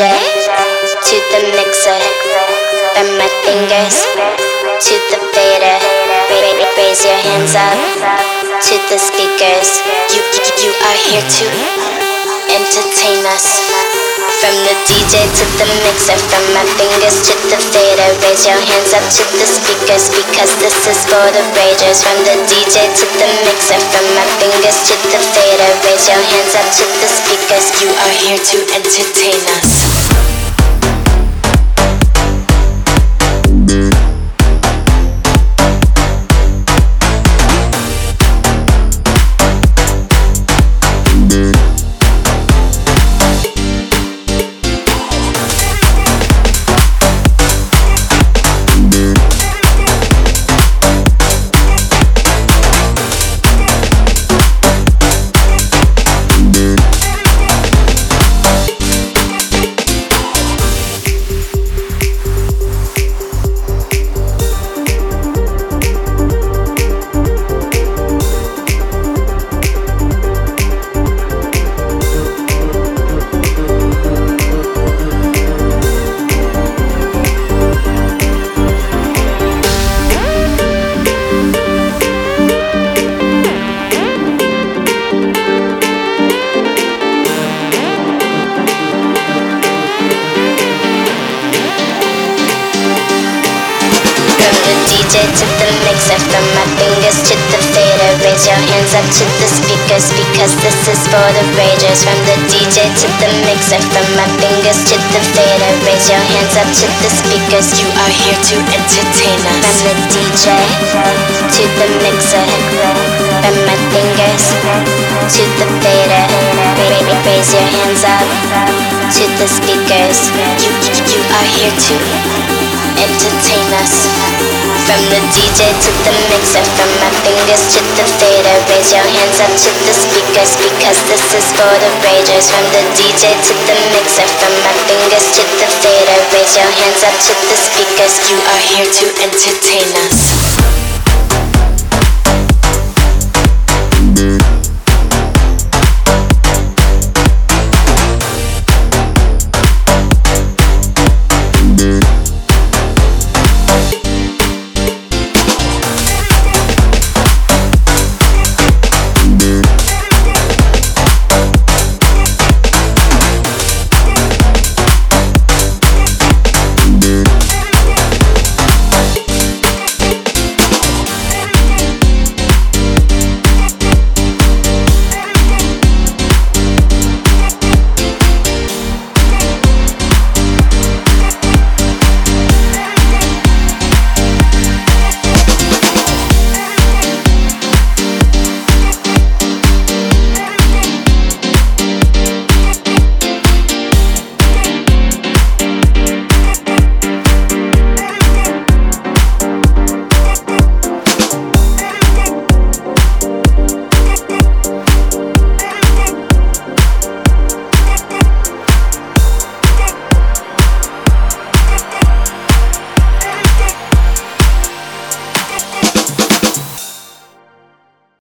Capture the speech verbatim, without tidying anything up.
project to the mixer, bend my fingers to the fader. Raise your hands up to the speakers. You you are here to entertain us. From the D J to the mixer, from my fingers to the fader. Raise your hands up to the speakers, because this is for the ragers. From the D J to the mixer, from my fingers to the fader. Raise your hands up to the speakers. You are here to entertain us. D J to the mixer, from my fingers to the fader. Raise your hands up to the speakers, because this is for the ragers. From the D J to the mixer, from my fingers to the fader. Raise your hands up to the speakers. You are here to entertain us. From the D J to the mixer, from my fingers to the fader. Raise your hands up to the speakers. You, you are here to entertain us. From the D J to the mixer, from my fingers to the fader. Raise your hands up to the speakers, because this is for the ragers. From the D J to the mixer, from my fingers to the fader. Raise your hands up to the speakers. You are here to entertain us.